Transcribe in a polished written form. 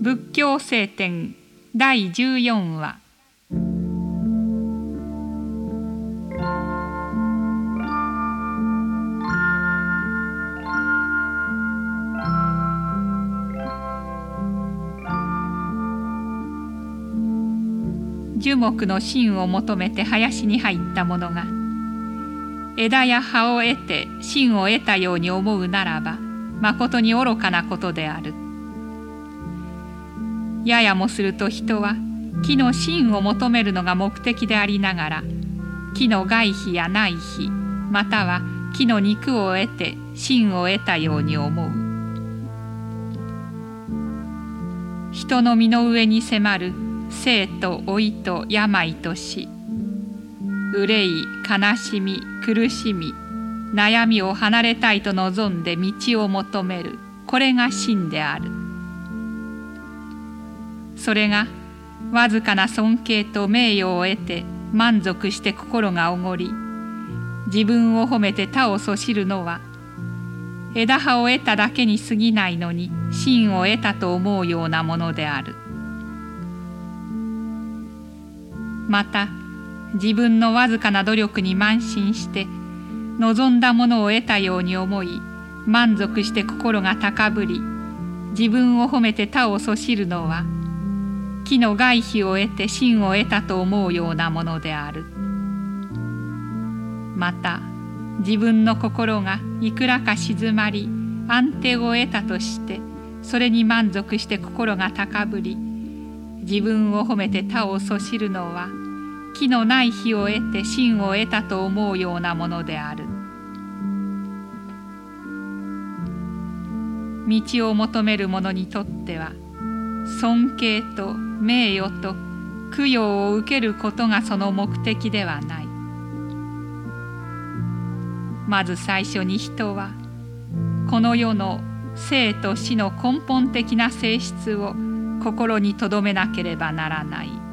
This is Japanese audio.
仏教聖典第14話。樹木の芯を求めて林に入った者が、枝や葉を得て芯を得たように思うならば、まことに愚かなことである。ややもすると人は木の芯を求めるのが目的でありながら、木の外皮や内皮、または木の肉を得て芯を得たように思う。人の身の上に迫る生と老いと病と死、憂い、悲しみ、苦しみ、悩みを離れたいと望んで道を求める、これが真である。それがわずかな尊敬と名誉を得て満足して心がおごり、自分を褒めて他をそしるのは、枝葉を得ただけに過ぎないのに真を得たと思うようなものである。また自分のわずかな努力に慢心して望んだものを得たように思い、満足して心が高ぶり、自分を褒めて他をそしるのは、木の外皮を得て芯を得たと思うようなものである。また自分の心がいくらか静まり安定を得たとして、それに満足して心が高ぶり、自分を褒めて他をそしるのは、木のない日を得て芯を得たと思うようなものである。道を求める者にとっては、尊敬と名誉と供養を受けることがその目的ではない。まず最初に人は、この世の生と死の根本的な性質を心に留めなければならない。